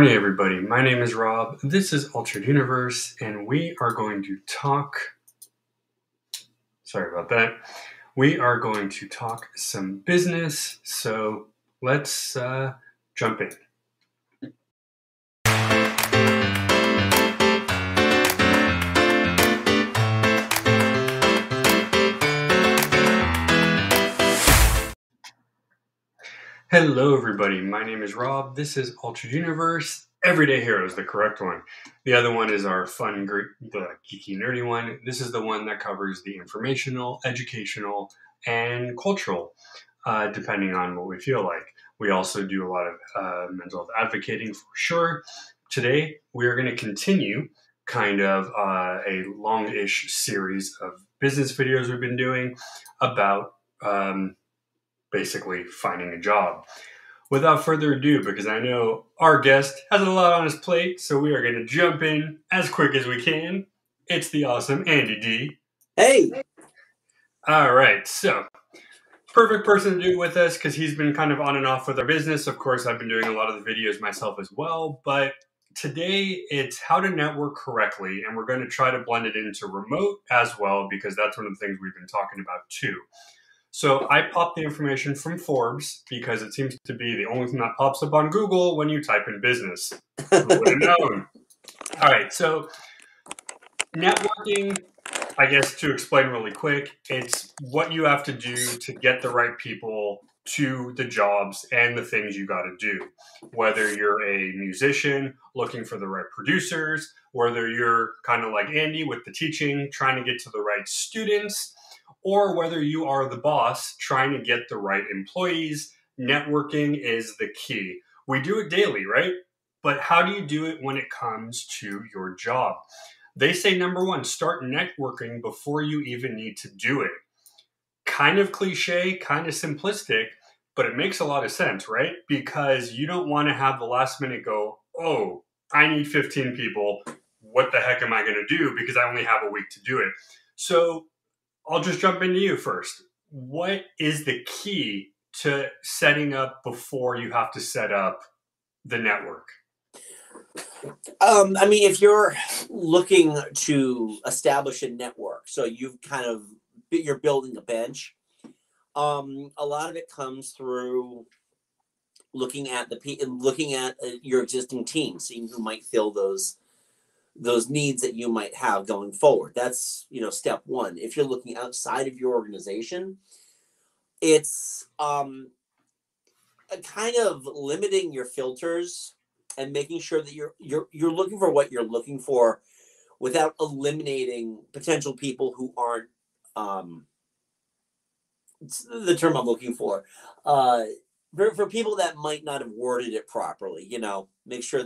Morning, everybody. My name is Rob. This is Alt Universe, and we are going to talk. Sorry about that. We are going to talk some business. So let's jump in. Hello, everybody. My name is Rob. This is Alt Universe. Everyday Hero is the correct one. The other one is our fun, the geeky, nerdy one. This is the one that covers the informational, educational, and cultural, depending on what we feel like. We also do a lot of mental health advocating for sure. Today, we are going to continue kind of a long-ish series of business videos we've been doing about basically finding a job. Without further ado, because I know our guest has a lot on his plate, so we are going to jump in as quick as we can. It's the awesome Andy D. Hey! All right, so perfect person to do with us because he's been kind of on and off with our business. Of course, I've been doing a lot of the videos myself as well, but today it's how to network correctly, and we're going to try to blend it into remote as well because that's one of the things we've been talking about too. So I popped the information from Forbes because it seems to be the only thing that pops up on Google when you type in business. Who would have known? All right, so networking, I guess to explain really quick, it's what you have to do to get the right people to the jobs and the things you got to do. Whether you're a musician looking for the right producers, whether you're kind of like Andy with the teaching, trying to get to the right students, or whether you are the boss trying to get the right employees, networking is the key. We do it daily, right? But how do you do it when it comes to your job? They say, number one, start networking before you even need to do it. Kind of cliche, kind of simplistic, but it makes a lot of sense, right? Because you don't want to have the last minute go, oh, I need 15 people. What the heck am I going to do? Because I only have a week to do it. So I'll just jump into you first. What is the key to setting up before you have to set up the network? I mean, if you're looking to establish a network, so you've kind of, you're building a bench. A lot of it comes through looking at your existing team, seeing who might fill those needs that you might have going forward. That's, you know, step one. If you're looking outside of your organization, it's kind of limiting your filters and making sure that you're looking for what you're looking for without eliminating potential people who aren't, it's the term I'm looking for people that might not have worded it properly. You know, make sure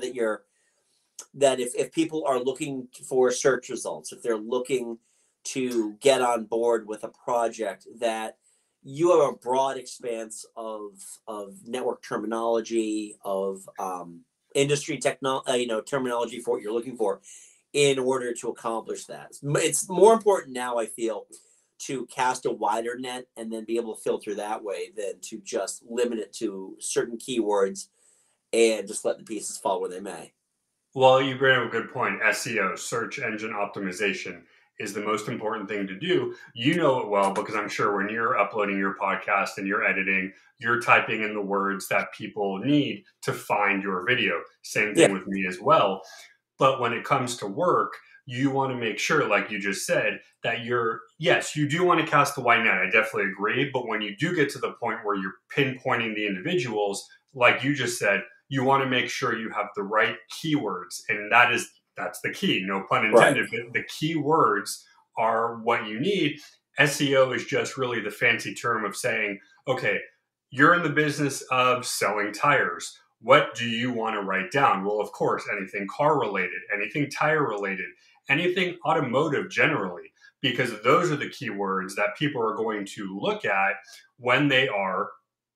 that if people are looking for search results, if they're looking to get on board with a project, that you have a broad expanse of network terminology, of industry terminology for what you're looking for in order to accomplish that. It's more important now, I feel, to cast a wider net and then be able to filter that way than to just limit it to certain keywords and just let the pieces fall where they may. Well, you bring up a good point. SEO, search engine optimization, is the most important thing to do. You know it well because I'm sure when you're uploading your podcast and you're editing, you're typing in the words that people need to find your video. Same thing with me as well. But when it comes to work, you want to make sure, like you just said, that yes, you do want to cast the wide net. I definitely agree. But when you do get to the point where you're pinpointing the individuals, like you just said, you want to make sure you have the right keywords, and that's the key. No pun intended, right? But the keywords are what you need. SEO is just really the fancy term of saying, okay, you're in the business of selling tires. What do you want to write down? Well, of course, anything car related, anything tire related, anything automotive generally, because those are the keywords that people are going to look at when they are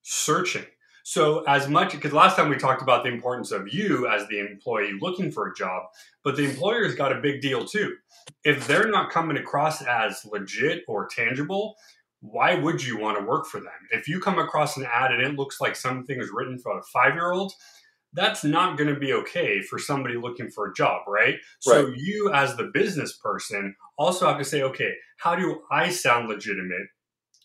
searching. So because last time we talked about the importance of you as the employee looking for a job, but the employer's got a big deal too. If they're not coming across as legit or tangible, why would you want to work for them? If you come across an ad and it looks like something is written for a 5-year-old, that's not going to be okay for somebody looking for a job, right? So you as the business person also have to say, okay, how do I sound legitimate?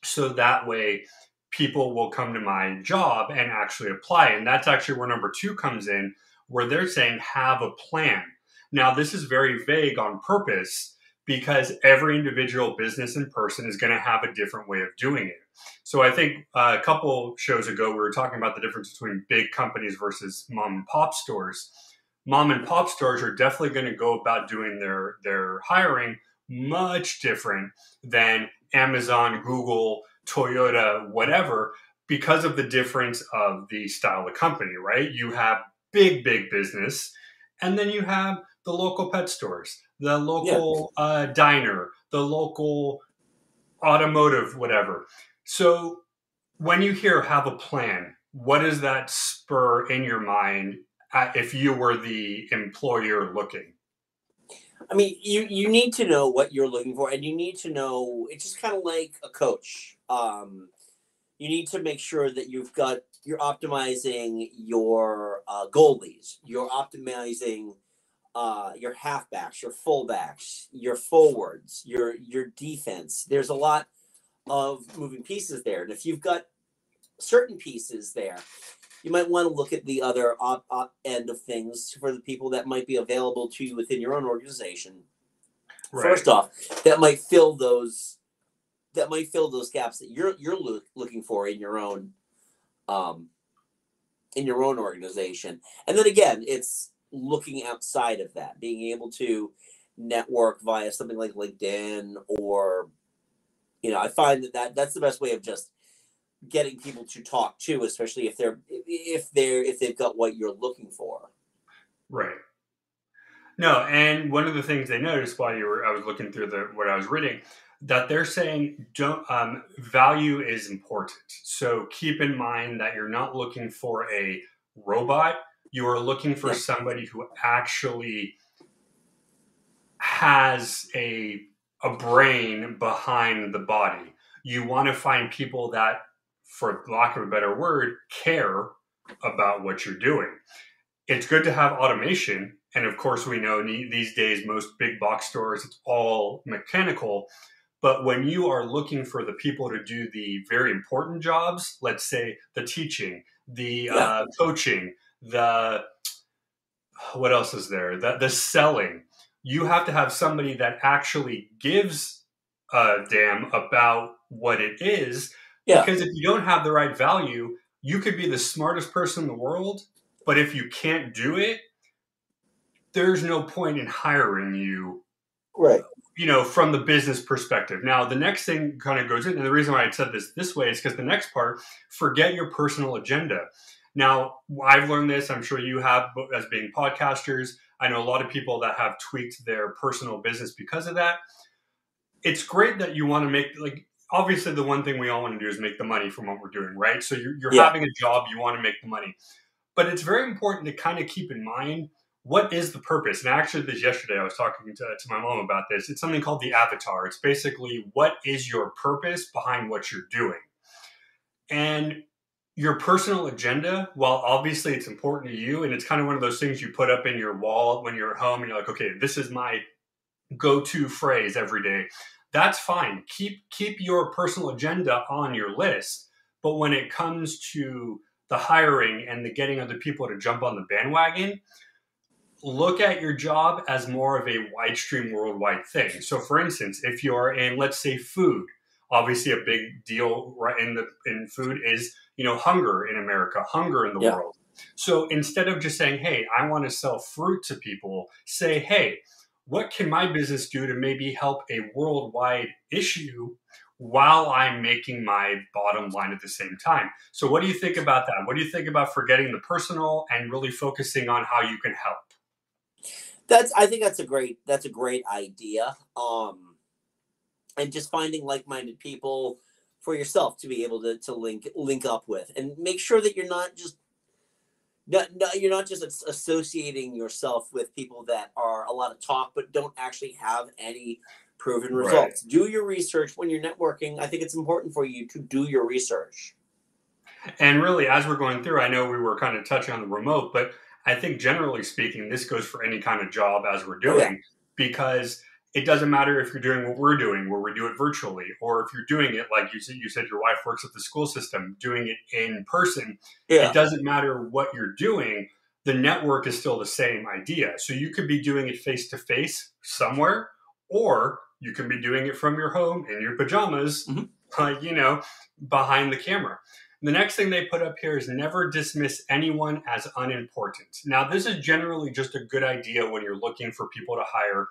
So that way people will come to my job and actually apply. And that's actually where number two comes in, where they're saying, have a plan. Now, this is very vague on purpose because every individual business and person is going to have a different way of doing it. So I think a couple shows ago, we were talking about the difference between big companies versus mom and pop stores. Mom and pop stores are definitely going to go about doing their hiring much different than Amazon, Google, Toyota, whatever, because of the difference of the style of company, right? You have big, big business, and then you have the local pet stores, the local diner, the local automotive, whatever. So when you hear have a plan, what does that spur in your mind if you were the employer looking? I mean, you need to know what you're looking for, and you need to know, it's just kind of like a coach. You need to make sure that you're optimizing your goalies, you're optimizing your halfbacks, your fullbacks, your forwards, your defense. There's a lot of moving pieces there. And if you've got certain pieces there, you might want to look at the other end of things for the people that might be available to you within your own organization. Right. First off, that might fill those gaps that you're looking for in your own organization. And then again, it's looking outside of that, being able to network via something like LinkedIn, or, you know, I find that's the best way of just getting people to talk to, especially if they've got what you're looking for. Right. No, and one of the things they noticed while I was looking through what I was reading, that they're saying value is important. So keep in mind that you're not looking for a robot. You are looking for somebody who actually has a brain behind the body. You want to find people that, for lack of a better word, care about what you're doing. It's good to have automation. And of course, we know these days, most big box stores, it's all mechanical. But when you are looking for the people to do the very important jobs, let's say the teaching, the coaching, what else is there? The selling. You have to have somebody that actually gives a damn about what it is. Yeah. Because if you don't have the right value, you could be the smartest person in the world, but if you can't do it, there's no point in hiring you. Right. You know, from the business perspective. Now, the next thing kind of goes in, and the reason why I said this way is because the next part, forget your personal agenda. Now, I've learned this, I'm sure you have, as being podcasters. I know a lot of people that have tweaked their personal business because of that. It's great that you want to make, like, obviously the one thing we all want to do is make the money from what we're doing, right? So you're having a job, you want to make the money. But it's very important to kind of keep in mind, what is the purpose? And actually, this yesterday, I was talking to my mom about this. It's something called the avatar. It's basically, what is your purpose behind what you're doing? And your personal agenda, while obviously it's important to you, and it's kind of one of those things you put up in your wall when you're at home, and you're like, okay, this is my go-to phrase every day. That's fine. Keep your personal agenda on your list. But when it comes to the hiring and the getting other people to jump on the bandwagon, look at your job as more of a wide stream, worldwide thing. So for instance, if you're in, let's say, food, obviously a big deal right in food is, you know, hunger in America, hunger in the world. So instead of just saying, hey, I want to sell fruit to people, say, hey, what can my business do to maybe help a worldwide issue while I'm making my bottom line at the same time? So what do you think about that? What do you think about forgetting the personal and really focusing on how you can help? I think that's a great idea. And just finding like-minded people for yourself to be able to link up with, and make sure that you're not just associating yourself with people that are a lot of talk but don't actually have any proven results. Right. Do your research when you're networking. I think it's important for you to do your research. And really, as we're going through, I know we were kind of touching on the remote, but I think generally speaking, this goes for any kind of job as we're doing, because it doesn't matter if you're doing what we're doing, where we do it virtually, or if you're doing it, like you said your wife works at the school system, doing it in person, it doesn't matter what you're doing. The network is still the same idea. So you could be doing it face-to-face somewhere, or you can be doing it from your home in your pajamas, behind the camera. The next thing they put up here is never dismiss anyone as unimportant. Now, this is generally just a good idea when you're looking for people to hire.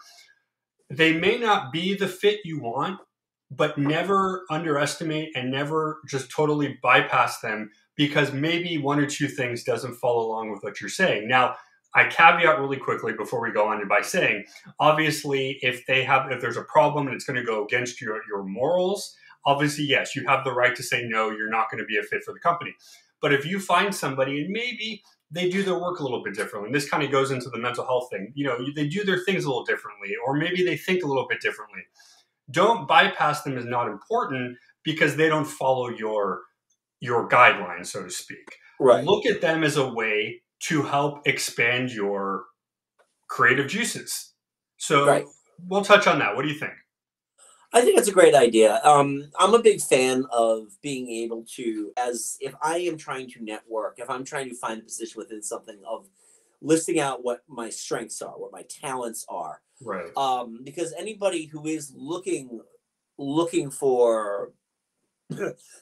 They may not be the fit you want, but never underestimate and never just totally bypass them because maybe one or two things doesn't follow along with what you're saying. Now, I caveat really quickly before we go on by saying, obviously, if there's a problem and it's going to go against your morals, obviously, yes, you have the right to say, no, you're not going to be a fit for the company. But if you find somebody and maybe they do their work a little bit differently, and this kind of goes into the mental health thing, they do their things a little differently, or maybe they think a little bit differently. Don't bypass them as not important because they don't follow your guidelines, so to speak. Right. Look at them as a way to help expand your creative juices. So we'll touch on that. What do you think? I think that's a great idea. I'm a big fan of being able to, as if I am trying to network, if I'm trying to find a position within something, of listing out what my strengths are, what my talents are. Right. Because anybody who is looking for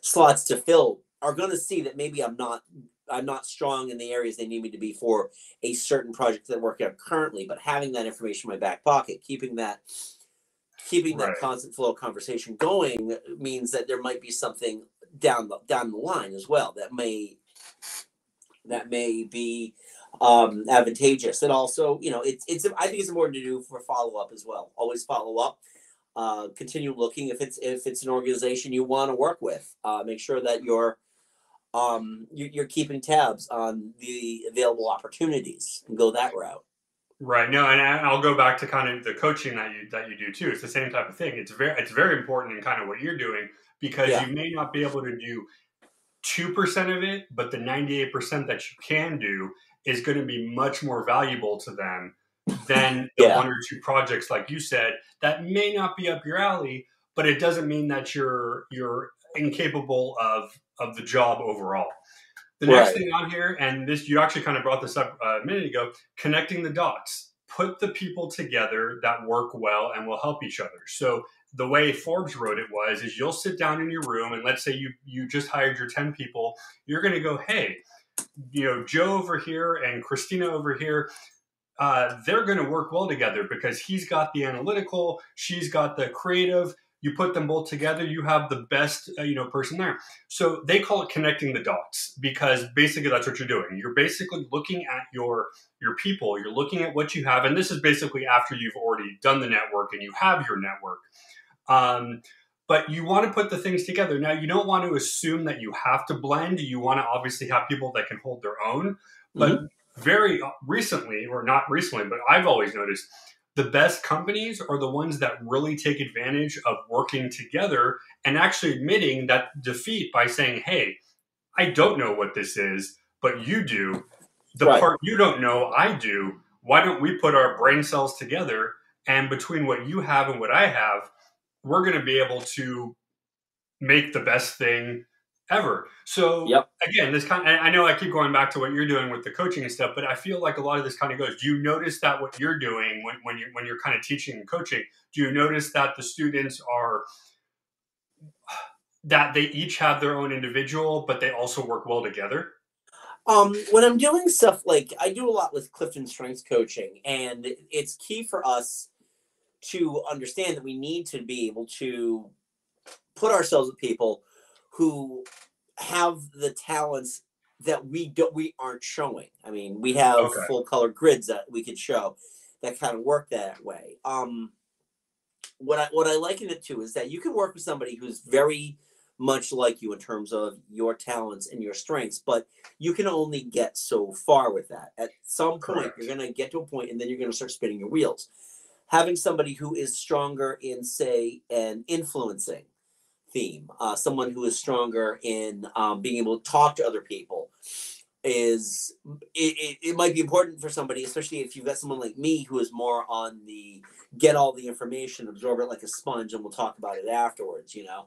slots to fill are going to see that maybe I'm not strong in the areas they need me to be for a certain project that I work out currently, but having that information in my back pocket, keeping that constant flow of conversation going means that there might be something down the line as well that may be advantageous. And also, it's I think it's important to do for follow-up as well. Always follow up. Continue looking. If it's an organization you want to work with, make sure that you're keeping tabs on the available opportunities and go that route. Right. No, and I'll go back to kind of the coaching that you do too. It's the same type of thing. It's very important in kind of what you're doing because you may not be able to do 2% of it, but the 98% that you can do is going to be much more valuable to them than the one or two projects, like you said, that may not be up your alley, but it doesn't mean that you're incapable of the job overall. The next thing on here, and this you actually kind of brought this up a minute ago, connecting the dots. Put the people together that work well and will help each other. So the way Forbes wrote it is you'll sit down in your room and let's say you just hired your 10 people. You're going to go, hey, Joe over here and Christina over here, they're going to work well together because he's got the analytical, she's got the creative. You put them both together, you have the best, person there. So they call it connecting the dots because basically that's what you're doing. You're basically looking at your people. You're looking at what you have. And this is basically after you've already done the network and you have your network. But you want to put the things together. Now, you don't want to assume that you have to blend. You want to obviously have people that can hold their own. But very recently, or not recently, but I've always noticed, the best companies are the ones that really take advantage of working together and actually admitting that defeat by saying, hey, I don't know what this is, but you do. The part you don't know, I do. Why don't we put our brain cells together? And between what you have and what I have, we're going to be able to make the best thing ever. So again, this kind of, I know I keep going back to what you're doing with the coaching and stuff, but I feel like a lot of this kind of goes, do you notice that what you're doing when you're kind of teaching and coaching, do you notice that the students that they each have their own individual, but they also work well together? When I'm doing stuff like I do a lot with CliftonStrengths coaching, and it's key for us to understand that we need to be able to put ourselves with people who have the talents that we aren't showing. I mean, we have full color grids that we could show that kind of work that way. What I liken it to is that you can work with somebody who's very much like you in terms of your talents and your strengths, but you can only get so far with that. At some point, you're going to get to a point, and then you're going to start spinning your wheels. Having somebody who is stronger in, say, an influencing theme. Someone who is stronger in being able to talk to other people is, it might be important for somebody, especially if you've got someone like me who is more on the get all the information, absorb it like a sponge, and we'll talk about it afterwards, you know?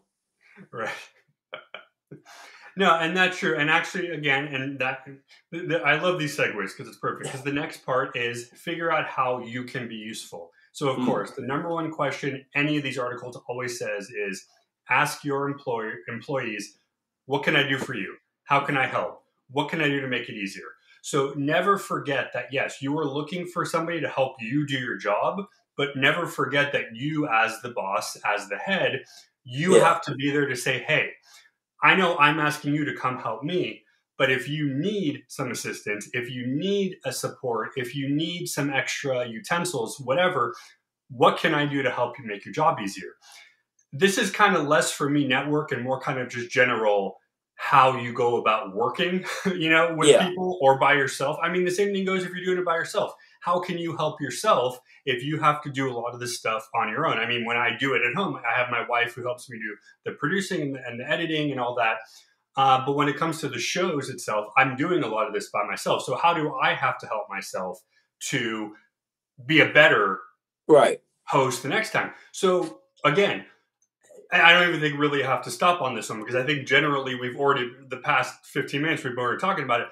Right. No, and that's true. And actually, again, and that I love these segues because it's perfect. Because the next part is figure out how you can be useful. So, of course, the number one question any of these articles always says is ask your employees, what can I do for you? How can I help? What can I do to make it easier? So never forget that, yes, you are looking for somebody to help you do your job, but never forget that you as the boss, as the head, you have to be there to say, hey, I know I'm asking you to come help me, but if you need some assistance, if you need a support, if you need some extra utensils, whatever, what can I do to help you make your job easier? This is kind of less for me network and more kind of just general how you go about working, you know, with people or by yourself. I mean, the same thing goes if you're doing it by yourself. How can you help yourself if you have to do a lot of this stuff on your own? I mean, when I do it at home, I have my wife who helps me do the producing and the editing and all that. But when it comes to the shows itself, I'm doing a lot of this by myself. So how do I have to help myself to be a better host the next time? So again, I don't even think really have to stop on this one because I think generally we've already, the past 15 minutes, we've already talking about it.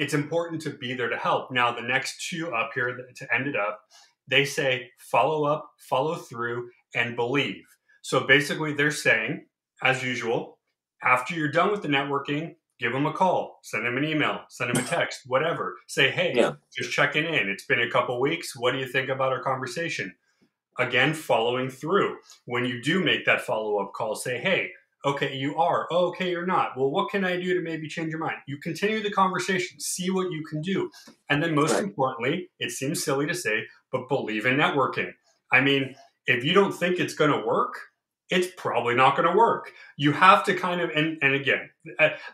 It's important to be there to help. Now, the next two up here to end it up, they say follow up, follow through, and believe. So basically they're saying, as usual, after you're done with the networking, give them a call, send them an email, send them a text, whatever. Say, hey, just checking in. It's been a couple weeks. What do you think about our conversation? Again, following through. When you do make that follow-up call, say, hey, okay, you are. Oh, okay, you're not. Well, what can I do to maybe change your mind? You continue the conversation, see what you can do. And then most importantly, it seems silly to say, but believe in networking. I mean, if you don't think it's going to work, it's probably not going to work. You have to kind of, and again,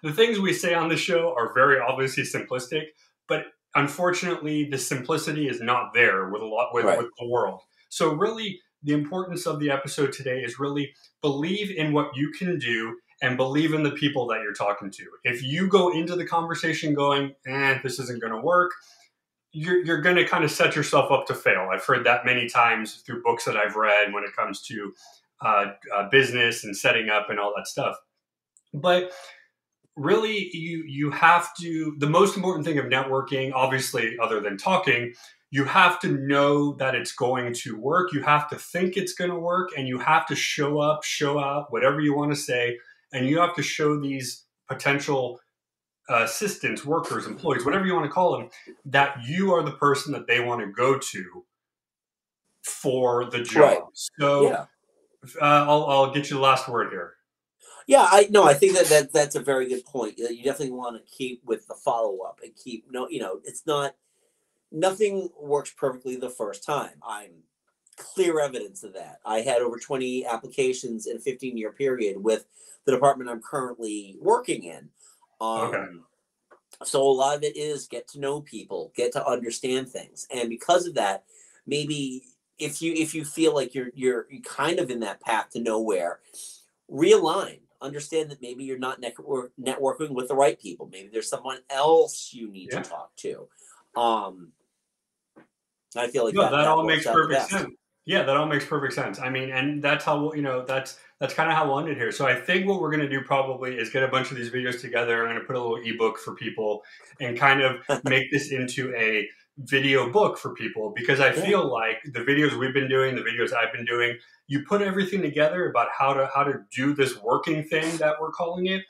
the things we say on the show are very obviously simplistic, but unfortunately, the simplicity is not there with a lot with the world. So really, the importance of the episode today is really believe in what you can do and believe in the people that you're talking to. If you go into the conversation going, this isn't going to work, you're going to kind of set yourself up to fail. I've heard that many times through books that I've read when it comes to business and setting up and all that stuff. But really, you have to, the most important thing of networking, obviously, other than talking, you have to know that it's going to work. You have to think it's going to work, and you have to show up, show out, whatever you want to say. And you have to show these potential assistants, workers, employees, whatever you want to call them, that you are the person that they want to go to for the job. Right. So I'll get you the last word here. Yeah, I think that's a very good point. You definitely want to keep with the follow-up and keep, it's not, nothing works perfectly the first time. I'm clear evidence of that. I had over 20 applications in a 15-year period with the department I'm currently working in. So a lot of it is get to know people, get to understand things. And because of that, maybe if you feel like you're kind of in that path to nowhere, realign. Understand that maybe you're not networking with the right people. Maybe there's someone else you need to talk to. I feel like that all makes perfect sense. Yeah, that all makes perfect sense. I mean, and that's how we'll, that's kind of how we'll end it here. So I think what we're going to do probably is get a bunch of these videos together. I'm going to put a little ebook for people and kind of make this into a video book for people, because I feel like the videos we've been doing, the videos I've been doing, you put everything together about how to do this working thing that we're calling it.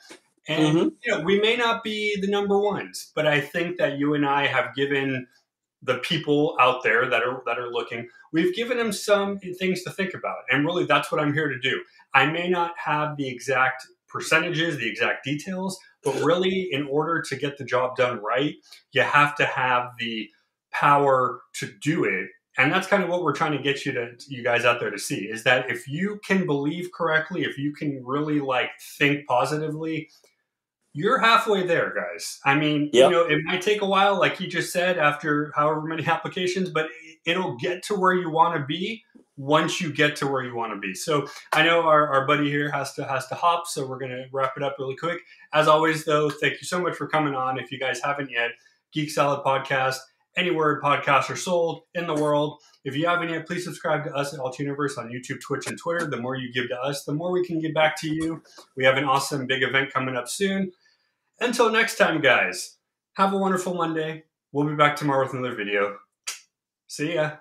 And we may not be the number ones, but I think that you and I have given the people out there that are looking, we've given them some things to think about. And really, that's what I'm here to do. I may not have the exact percentages, the exact details, but really, in order to get the job done right, you have to have the power to do it. And that's kind of what we're trying to get you guys out there to see, is that if you can believe correctly, if you can really think positively, you're halfway there, guys. I mean, it might take a while, like you just said, after however many applications, but it'll get to where you want to be once you get to where you want to be. So I know our buddy here has to hop, so we're going to wrap it up really quick. As always, though, thank you so much for coming on. If you guys haven't yet, Geek Salad Podcast, anywhere podcasts are sold in the world. If you haven't yet, please subscribe to us at Alt Universe on YouTube, Twitch, and Twitter. The more you give to us, the more we can give back to you. We have an awesome big event coming up soon. Until next time, guys, have a wonderful Monday. We'll be back tomorrow with another video. See ya.